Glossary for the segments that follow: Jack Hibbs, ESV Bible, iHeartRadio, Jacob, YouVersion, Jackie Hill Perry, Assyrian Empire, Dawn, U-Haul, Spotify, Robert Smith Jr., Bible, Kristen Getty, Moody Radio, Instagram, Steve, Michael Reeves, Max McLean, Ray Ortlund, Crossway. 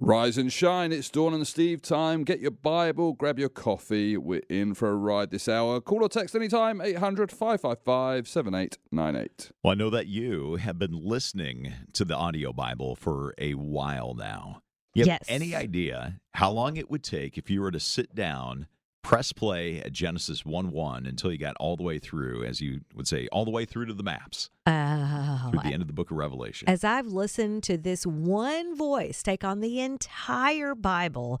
Rise and shine, it's Dawn and Steve time. Get your Bible, grab your coffee. We're in for a ride this hour. Call or text anytime, 800-555-7898. Well, I know that you have been listening to the audio Bible for a while now. You have any idea how long it would take if you were to sit down, press play at Genesis 1:1 until you got all the way through, as you would say, all the way through to the maps, through the end of the book of Revelation. As I've listened to this one voice take on the entire Bible,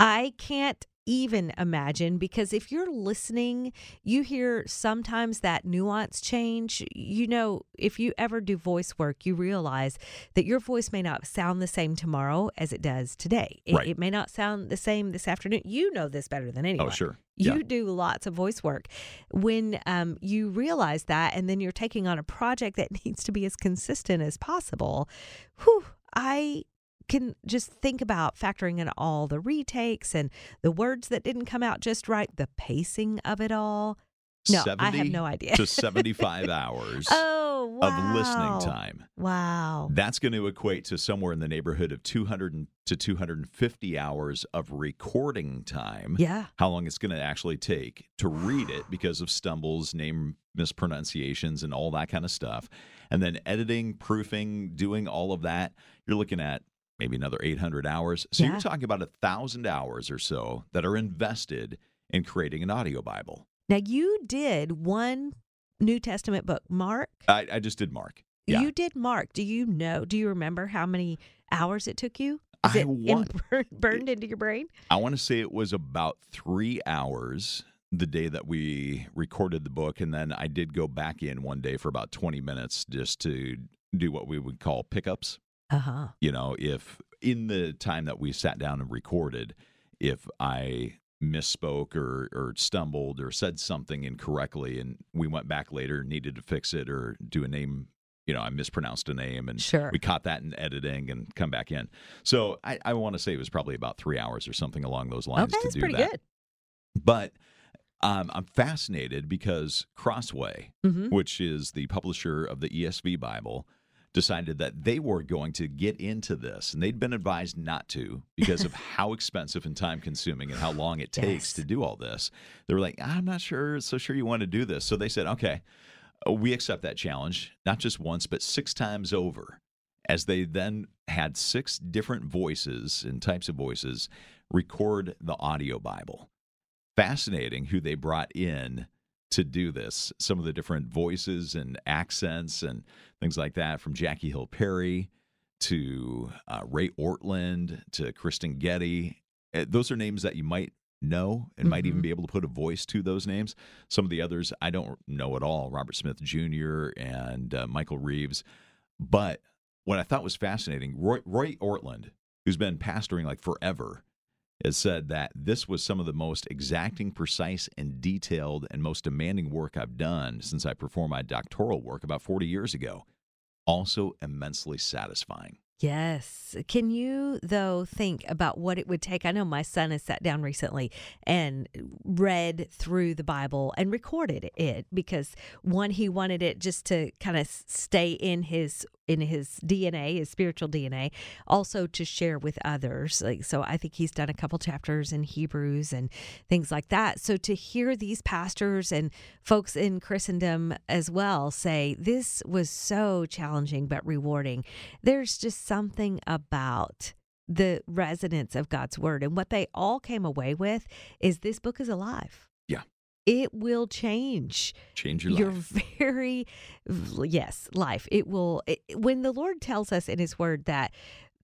I can't even imagine, because if you're listening, you hear sometimes that nuance change. You know, if you ever do voice work, you realize that your voice may not sound the same tomorrow as it does today. It may not sound the same this afternoon. You know this better than anyone. Oh, sure. You do lots of voice work. When you realize that, and then you're taking on a project that needs to be as consistent as possible, I can just think about factoring in all the retakes and the words that didn't come out just right, the pacing of it all. No, I have no idea. To 75 hours of listening time. Wow. That's going to equate to somewhere in the neighborhood of 200 to 250 hours of recording time. Yeah. How long it's going to actually take to read it because of stumbles, name mispronunciations, and all that kind of stuff. And then editing, proofing, doing all of that, you're looking at maybe another 800 hours. So you're talking about 1,000 hours or so that are invested in creating an audio Bible. Now, you did one New Testament book, Mark. I just did Mark. Yeah. You did Mark. Do you remember how many hours it took you? Burned into your brain? I want to say it was about 3 hours the day that we recorded the book. And then I did go back in one day for about 20 minutes just to do what we would call pickups. Uh-huh. You know, if in the time that we sat down and recorded, if I misspoke or stumbled or said something incorrectly and we went back later and needed to fix it or do a name, you know, I mispronounced a name and we caught that in editing and come back in. So I want to say it was probably about 3 hours or something along those lines to do that. Okay, that's pretty good. But I'm fascinated because Crossway, which is the publisher of the ESV Bible, decided that they were going to get into this, and they'd been advised not to because of how expensive and time-consuming and how long it takes to do all this. They were like, I'm not so sure you want to do this. So they said, okay, we accept that challenge, not just once, but 6 times over, as they then had 6 different voices and types of voices record the audio Bible. Fascinating who they brought in to do this, some of the different voices and accents and things like that, from Jackie Hill Perry to Ray Ortlund to Kristen Getty. Those are names that you might know and might even be able to put a voice to those names. Some of the others I don't know at all, Robert Smith Jr. and Michael Reeves. But what I thought was fascinating, Roy Ortlund, who's been pastoring like forever, has said that this was some of the most exacting, precise, and detailed and most demanding work I've done since I performed my doctoral work about 40 years ago. Also immensely satisfying. Yes. Can you, though, think about what it would take? I know my son has sat down recently and read through the Bible and recorded it because, one, he wanted it just to kind of stay in his DNA, his spiritual DNA, also to share with others. Like, so I think he's done a couple chapters in Hebrews and things like that. So to hear these pastors and folks in Christendom as well say, this was so challenging but rewarding, there's just something about the resonance of God's word. And what they all came away with is this book is alive. Yeah. It will change your life. Life. It will, when the Lord tells us in his word that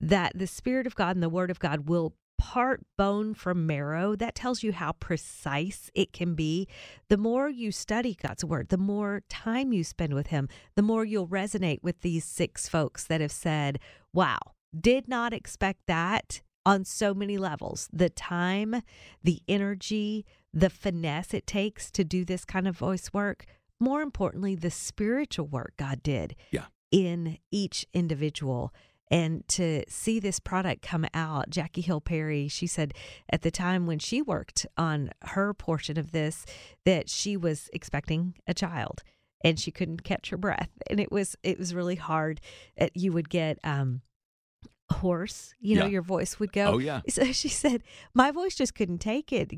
the Spirit of God and the word of God will part bone from marrow, that tells you how precise it can be. The more you study God's word, the more time you spend with him, the more you'll resonate with these 6 folks that have said, wow, did not expect that on so many levels. The time, the energy, the finesse it takes to do this kind of voice work. More importantly, the spiritual work God did in each individual. And to see this product come out, Jackie Hill Perry, she said at the time when she worked on her portion of this that she was expecting a child and she couldn't catch her breath. And it was really hard. You would get hoarse, you know, your voice would go. Oh, yeah. So she said, my voice just couldn't take it.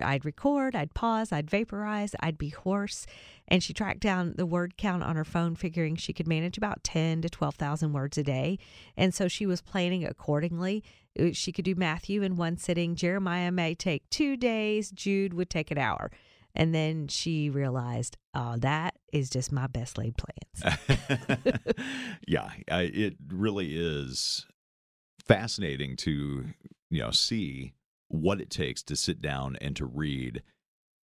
I'd record, I'd pause, I'd vaporize, I'd be hoarse. And she tracked down the word count on her phone, figuring she could manage about 10 to 12,000 words a day. And so she was planning accordingly. She could do Matthew in one sitting. Jeremiah may take 2 days. Jude would take an hour. And then she realized, oh, that is just my best laid plans. Yeah, it really is fascinating to, you know, see what it takes to sit down and to read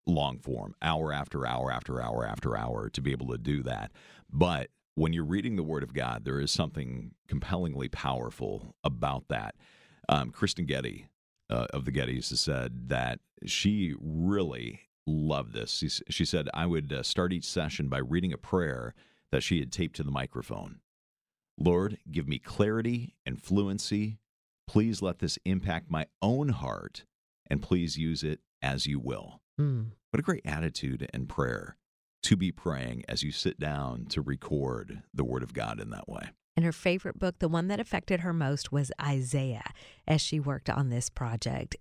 long form, hour after hour after hour after hour, to be able to do that. But when you're reading the Word of God, there is something compellingly powerful about that. Kristen Getty of the Gettys has said that she really loved this. She said, I would start each session by reading a prayer that she had taped to the microphone. Lord, give me clarity and fluency. Please let this impact my own heart, and please use it as you will. Mm. What a great attitude and prayer to be praying as you sit down to record the Word of God in that way. And her favorite book, the one that affected her most, was Isaiah, as she worked on this project.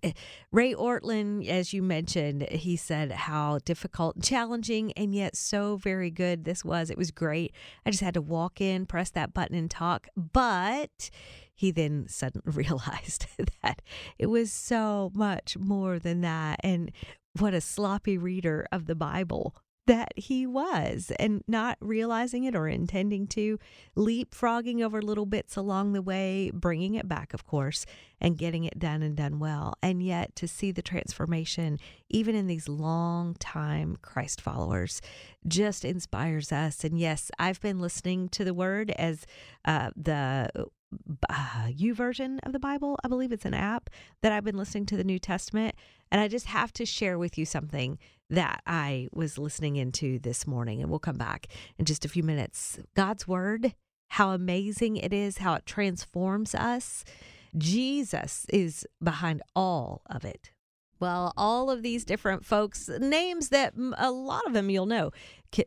Ray Ortlund, as you mentioned, he said how difficult, challenging, and yet so very good this was. It was great. I just had to walk in, press that button, and talk. But he then suddenly realized that it was so much more than that. And what a sloppy reader of the Bible that he was, and not realizing it or intending to, leapfrogging over little bits along the way, bringing it back, of course, and getting it done and done well. And yet to see the transformation, even in these long-time Christ followers, just inspires us. And yes, I've been listening to the Word as the YouVersion of the Bible. I believe it's an app that I've been listening to the New Testament. And I just have to share with you something that I was listening into this morning, and we'll come back in just a few minutes. God's Word, how amazing it is, how it transforms us. Jesus is behind all of it. Well, all of these different folks, names that a lot of them you'll know,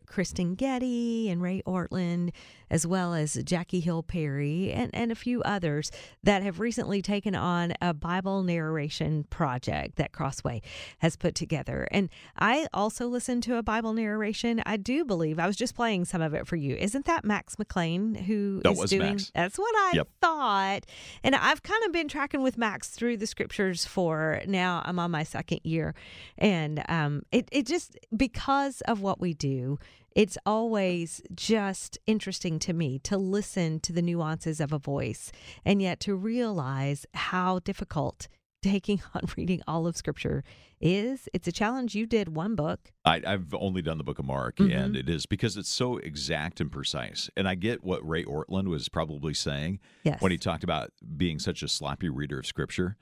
Kristen Getty and Ray Ortlund, as well as Jackie Hill Perry and a few others that have recently taken on a Bible narration project that Crossway has put together. And I also listened to a Bible narration. I do believe I was just playing some of it for you. Isn't that Max McLean who is doing? Max. That's what I thought. And I've kind of been tracking with Max through the scriptures for now. I'm on my second year, and it just, because of what we do, it's always just interesting to me to listen to the nuances of a voice, and yet to realize how difficult taking on reading all of Scripture is. It's a challenge. You did one book. I've only done the book of Mark, and it is, because it's so exact and precise. And I get what Ray Ortlund was probably saying when he talked about being such a sloppy reader of Scripture.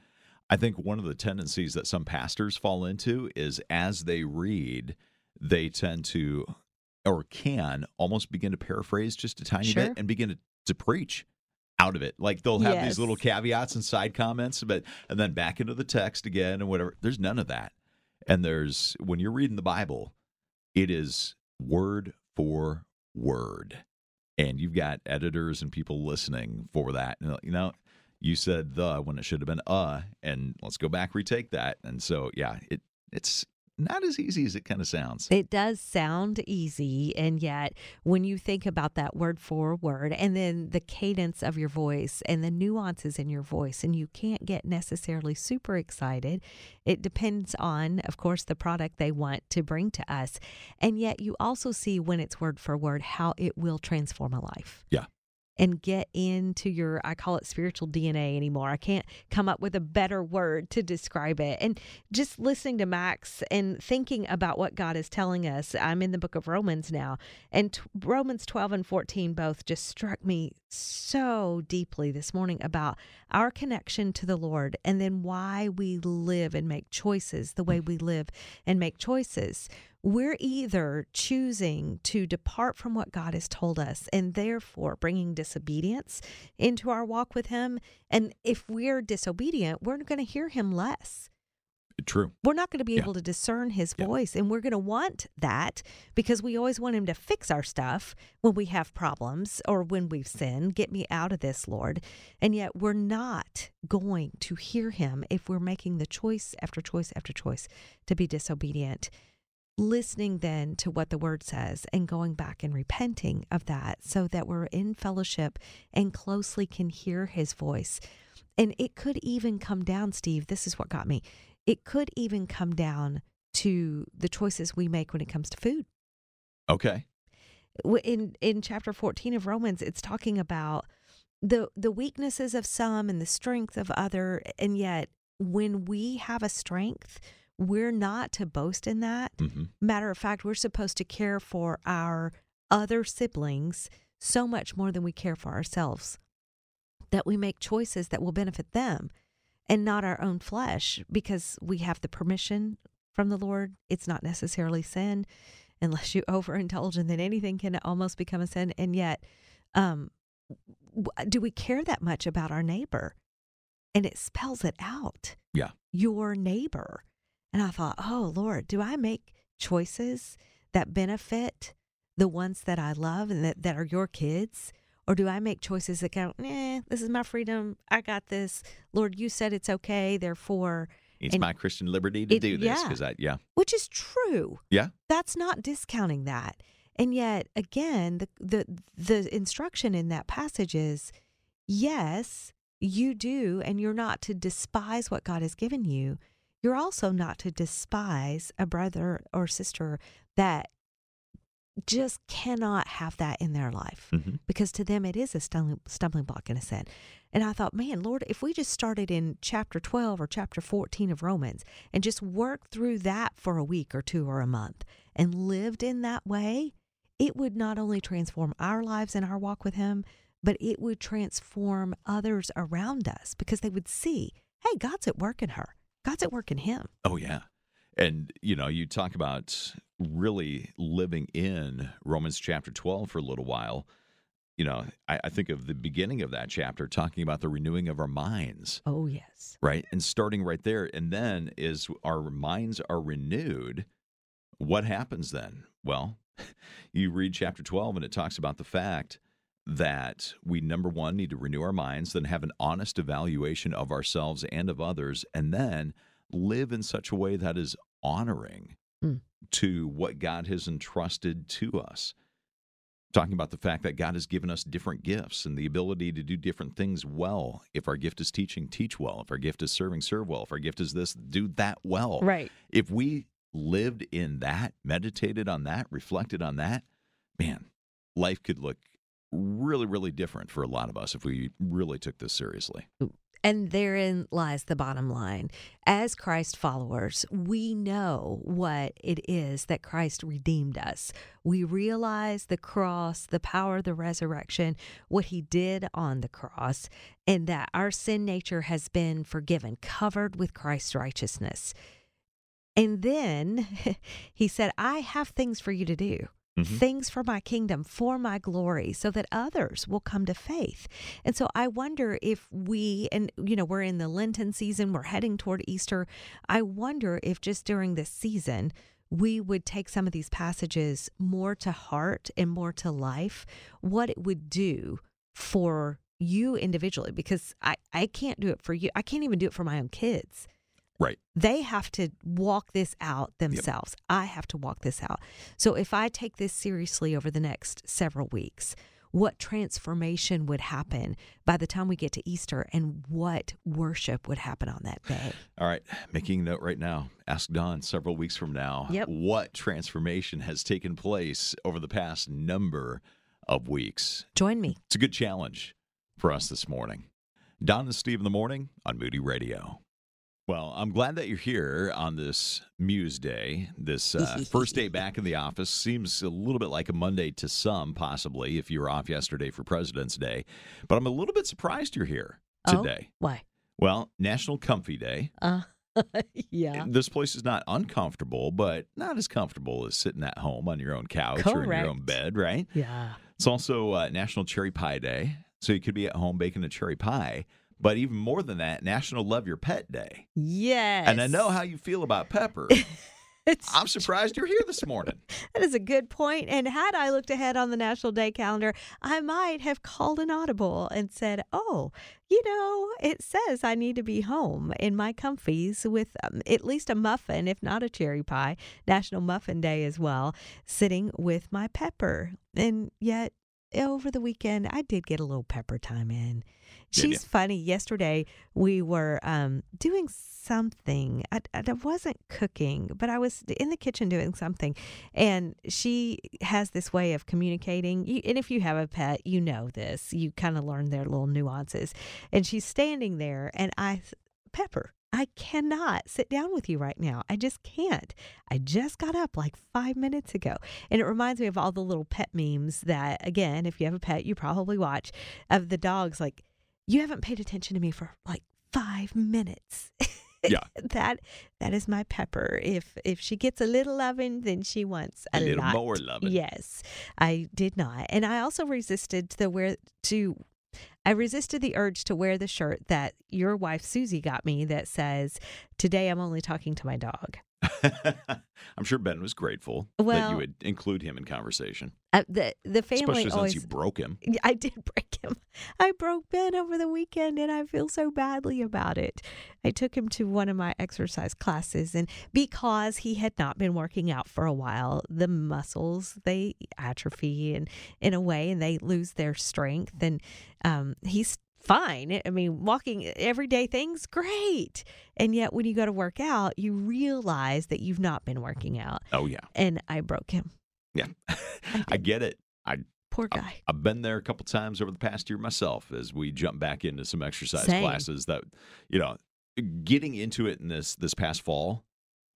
I think one of the tendencies that some pastors fall into is, as they read, they tend to, or can, almost begin to paraphrase just a tiny bit and begin to preach out of it. Like, they'll have these little caveats and side comments, and then back into the text again and whatever. There's none of that. And when you're reading the Bible, it is word for word. And you've got editors and people listening for that. And, you know, you said the when it should have been and let's go back, retake that. And so, yeah, it's not as easy as it kind of sounds. It does sound easy, and yet when you think about that word for word, and then the cadence of your voice and the nuances in your voice, and you can't get necessarily super excited. It depends on, of course, the product they want to bring to us. And yet you also see, when it's word for word, how it will transform a life. Yeah. And get into your, I call it spiritual DNA anymore. I can't come up with a better word to describe it. And just listening to Max and thinking about what God is telling us, I'm in the book of Romans now, and Romans 12 and 14 both just struck me so deeply this morning about our connection to the Lord, and then why we live and make choices the way we live and make choices. We're either choosing to depart from what God has told us, and therefore bringing disobedience into our walk with Him. And if we're disobedient, we're going to hear Him less. True. We're not going to be able to discern his voice, and we're going to want that because we always want him to fix our stuff when we have problems or when we've sinned. Get me out of this, Lord. And yet we're not going to hear him if we're making the choice after choice after choice to be disobedient. Listening then to what the word says and going back and repenting of that so that we're in fellowship and closely can hear his voice. And it could even come down, Steve, this is what got me. It could even come down to the choices we make when it comes to food. Okay. In chapter 14 of Romans, it's talking about the weaknesses of some and the strength of other. And yet when we have a strength, we're not to boast in that. Mm-hmm. Matter of fact, we're supposed to care for our other siblings so much more than we care for ourselves, that we make choices that will benefit them and not our own flesh, because we have the permission from the Lord. It's not necessarily sin unless you overindulge, and then anything can almost become a sin. And yet, do we care that much about our neighbor? And it spells it out. Yeah. Your neighbor. And I thought, oh, Lord, do I make choices that benefit the ones that I love and that are your kids? Or do I make choices that go, this is my freedom. I got this. Lord, you said it's okay. Therefore, it's my Christian liberty to do this. Which is true. Yeah. That's not discounting that. And yet, again, the instruction in that passage is, yes, you do. And you're not to despise what God has given you. You're also not to despise a brother or sister that just cannot have that in their life, mm-hmm. because to them it is a stumbling block in a sin. And I thought, man, Lord, if we just started in chapter 12 or chapter 14 of Romans and just worked through that for a week or two or a month and lived in that way, it would not only transform our lives and our walk with him, but it would transform others around us, because they would see, hey, God's at work in her. God's at work in him. Oh, yeah. And, you know, you talk about really living in Romans chapter 12 for a little while. You know, I think of the beginning of that chapter talking about the renewing of our minds. Oh, yes. Right? And starting right there. And then as our minds are renewed, what happens then? Well, you read chapter 12 and it talks about the fact that we, number one, need to renew our minds, then have an honest evaluation of ourselves and of others, and then live in such a way that is honoring to what God has entrusted to us. Talking about the fact that God has given us different gifts and the ability to do different things well. If our gift is teaching, teach well. If our gift is serving, serve well. If our gift is this, do that well. Right. If we lived in that, meditated on that, reflected on that, man, life could look really, really different for a lot of us if we really took this seriously. And therein lies the bottom line. As Christ followers, we know what it is that Christ redeemed us. We realize the cross, the power of the resurrection, what he did on the cross, and that our sin nature has been forgiven, covered with Christ's righteousness. And then he said, I have things for you to do. Mm-hmm. Things for my kingdom, for my glory, so that others will come to faith. And so I wonder if we, and you know, we're in the Lenten season, we're heading toward Easter. I wonder if just during this season, we would take some of these passages more to heart and more to life, what it would do for you individually, because I can't do it for you. I can't even do it for my own kids. Right. They have to walk this out themselves. Yep. I have to walk this out. So if I take this seriously over the next several weeks, what transformation would happen by the time we get to Easter, and what worship would happen on that day? All right. Making a note right now. Ask Don several weeks from now. Yep. What transformation has taken place over the past number of weeks? Join me. It's a good challenge for us this morning. Don and Steve in the morning on Moody Radio. Well, I'm glad that you're here on this Muse Day, this first day back in the office. Seems a little bit like a Monday to some, possibly, if you were off yesterday for President's Day. But I'm a little bit surprised you're here today. Oh, why? Well, National Comfy Day. Yeah. This place is not uncomfortable, but not as comfortable as sitting at home on your own couch or in your own bed, right? Yeah. It's also National Cherry Pie Day, so you could be at home baking a cherry pie. But even more than that, National Love Your Pet Day. Yes. And I know how you feel about Pepper. I'm surprised you're here this morning. That is a good point. And had I looked ahead on the National Day calendar, I might have called an audible and said, oh, you know, it says I need to be home in my comfies with at least a muffin, if not a cherry pie, National Muffin Day as well, sitting with my Pepper. And yet, over the weekend, I did get a little Pepper time in. She's funny. Yesterday, we were doing something. I wasn't cooking, but I was in the kitchen doing something. And she has this way of communicating. And if you have a pet, you know this. You kind of learn their little nuances. And she's standing there, and Pepper, I cannot sit down with you right now. I just can't. I just got up like 5 minutes ago. And it reminds me of all the little pet memes that, again, if you have a pet, you probably watch, of the dogs like, you haven't paid attention to me for like 5 minutes. Yeah. That is my Pepper. If she gets a little loving, then she wants a little lot more loving. Yes. I did not. And I also resisted the urge to wear the shirt that your wife Susie got me that says, "Today I'm only talking to my dog." I'm sure Ben was grateful that you would include him in conversation. The family, especially since you broke him. I did break him. I broke Ben over the weekend, and I feel so badly about it. I took him to one of my exercise classes, and because he had not been working out for a while, the muscles, they atrophy in a way, and they lose their strength. And he's fine. I mean, walking, everyday things, great. And yet when you go to work out, you realize that you've not been working out. Oh, yeah. And I broke him. Yeah. I get it. Poor guy. I've been there a couple times over the past year myself as we jump back into some exercise classes that, you know, getting into it in this past fall,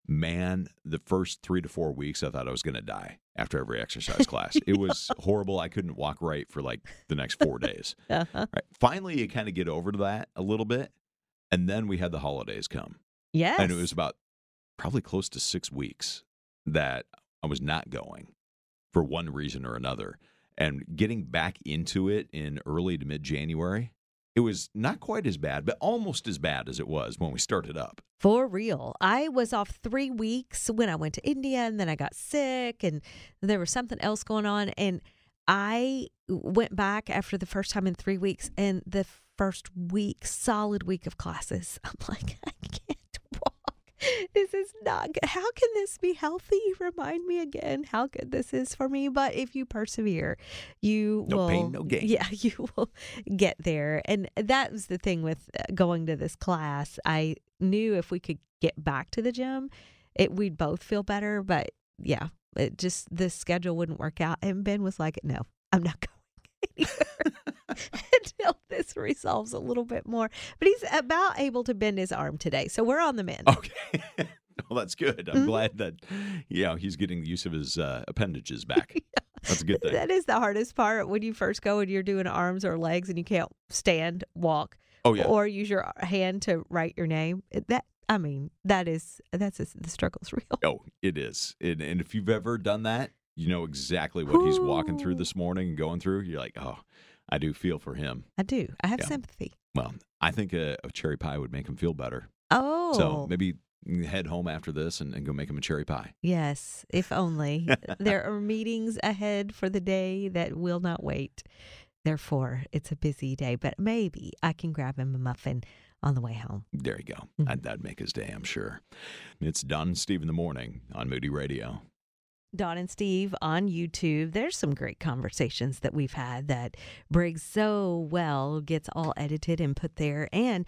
man, the first 3 to 4 weeks, I thought I was going to die after every exercise class. It was horrible. I couldn't walk right for like the next 4 days. Uh-huh. Right. Finally, you kind of get over to that a little bit. And then we had the holidays come. Yes. And it was about probably close to 6 weeks that I was not going for one reason or another. And getting back into it in early to mid-January, it was not quite as bad, but almost as bad as it was when we started up. For real. I was off 3 weeks when I went to India, and then I got sick, and there was something else going on. And I went back after the first time in 3 weeks, and the first solid week of classes, I'm like, I can't walk. This is not good. How can this be healthy? Remind me again how good this is for me. But if you persevere, no pain, no gain. Yeah, you will get there. And that was the thing with going to this class. I knew if we could get back to the gym, we'd both feel better. But yeah, it just, the schedule wouldn't work out. And Ben was like, no, I'm not going anywhere until this resolves a little bit more. But he's about able to bend his arm today. So we're on the mend. Okay. Well, that's good. I'm glad that, you know, he's getting the use of his appendages back. Yeah. That's a good thing. That is the hardest part when you first go and you're doing arms or legs and you can't stand, walk, or use your hand to write your name. The struggle's real. Oh, it is. And if you've ever done that, you know exactly what he's walking through this morning and going through. You're like, oh, I do feel for him. I do. I have sympathy. Well, I think a cherry pie would make him feel better. Oh. So maybe head home after this and go make him a cherry pie. Yes, if only. There are meetings ahead for the day that will not wait. Therefore, it's a busy day, but maybe I can grab him a muffin on the way home. There you go. Mm-hmm. That'd make his day, I'm sure. It's Don and Steve in the morning on Moody Radio. Don and Steve on YouTube. There's some great conversations that we've had that Briggs so well gets all edited and put there. And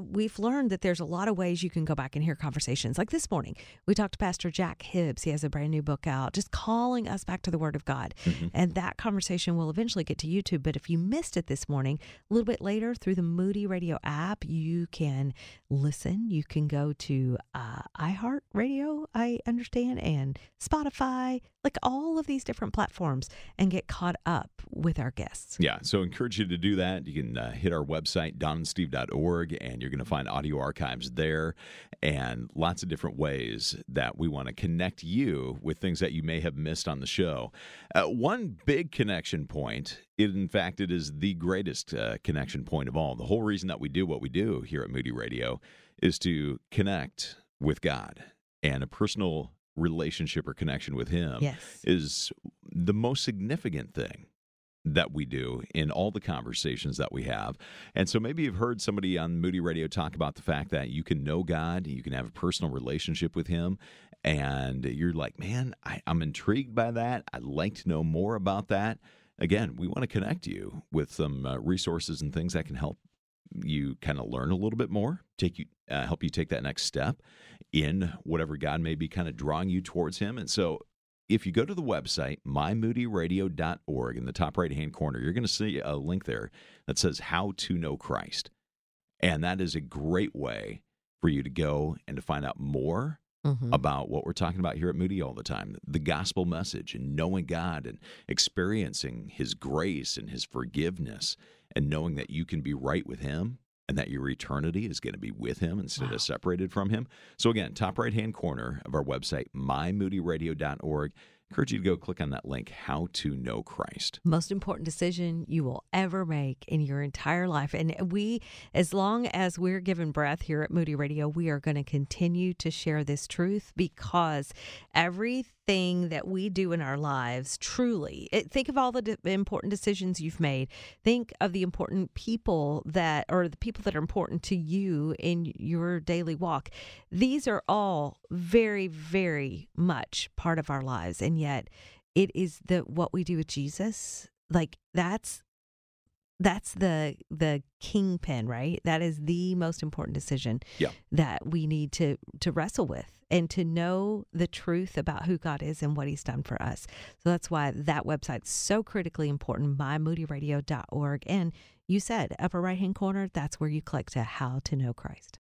we've learned that there's a lot of ways you can go back and hear conversations. Like this morning, we talked to Pastor Jack Hibbs. He has a brand new book out, just calling us back to the Word of God. Mm-hmm. And that conversation will eventually get to YouTube. But if you missed it this morning, a little bit later through the Moody Radio app, you can listen. You can go to iHeartRadio, I understand, and Spotify. Spotify, like all of these different platforms, and get caught up with our guests. Yeah, so I encourage you to do that. You can hit our website, donandsteve.org, and you're going to find audio archives there and lots of different ways that we want to connect you with things that you may have missed on the show. One big connection point, in fact, it is the greatest connection point of all. The whole reason that we do what we do here at Moody Radio is to connect with God, and a personal relationship or connection with Him is the most significant thing that we do in all the conversations that we have. And so maybe you've heard somebody on Moody Radio talk about the fact that you can know God, you can have a personal relationship with Him, and you're like, man, I'm intrigued by that. I'd like to know more about that. Again, we want to connect you with some resources and things that can help you kind of learn a little bit more, help you take that next step in whatever God may be kind of drawing you towards Him. And so if you go to the website, mymoodyradio.org, in the top right-hand corner, you're going to see a link there that says How to Know Christ. And that is a great way for you to go and to find out more about what we're talking about here at Moody all the time, the gospel message and knowing God and experiencing His grace and His forgiveness and knowing that you can be right with Him and that your eternity is going to be with Him instead of separated from Him. So again, top right-hand corner of our website, mymoodyradio.org. Encourage you to go click on that link, How to Know Christ. Most important decision you will ever make in your entire life. And we, as long as we're given breath here at Moody Radio, we are going to continue to share this truth, because everything that we do in our lives, truly, think of all the important decisions you've made. Think of the important people that, or the people that are important to you in your daily walk. These are all very, very much part of our lives. And yet it is what we do with Jesus, like that's the kingpin, right? That is the most important decision that we need to wrestle with and to know the truth about who God is and what He's done for us. So that's why that website's so critically important, mymoodyradio.org. And you said, upper right-hand corner, that's where you click to How to Know Christ.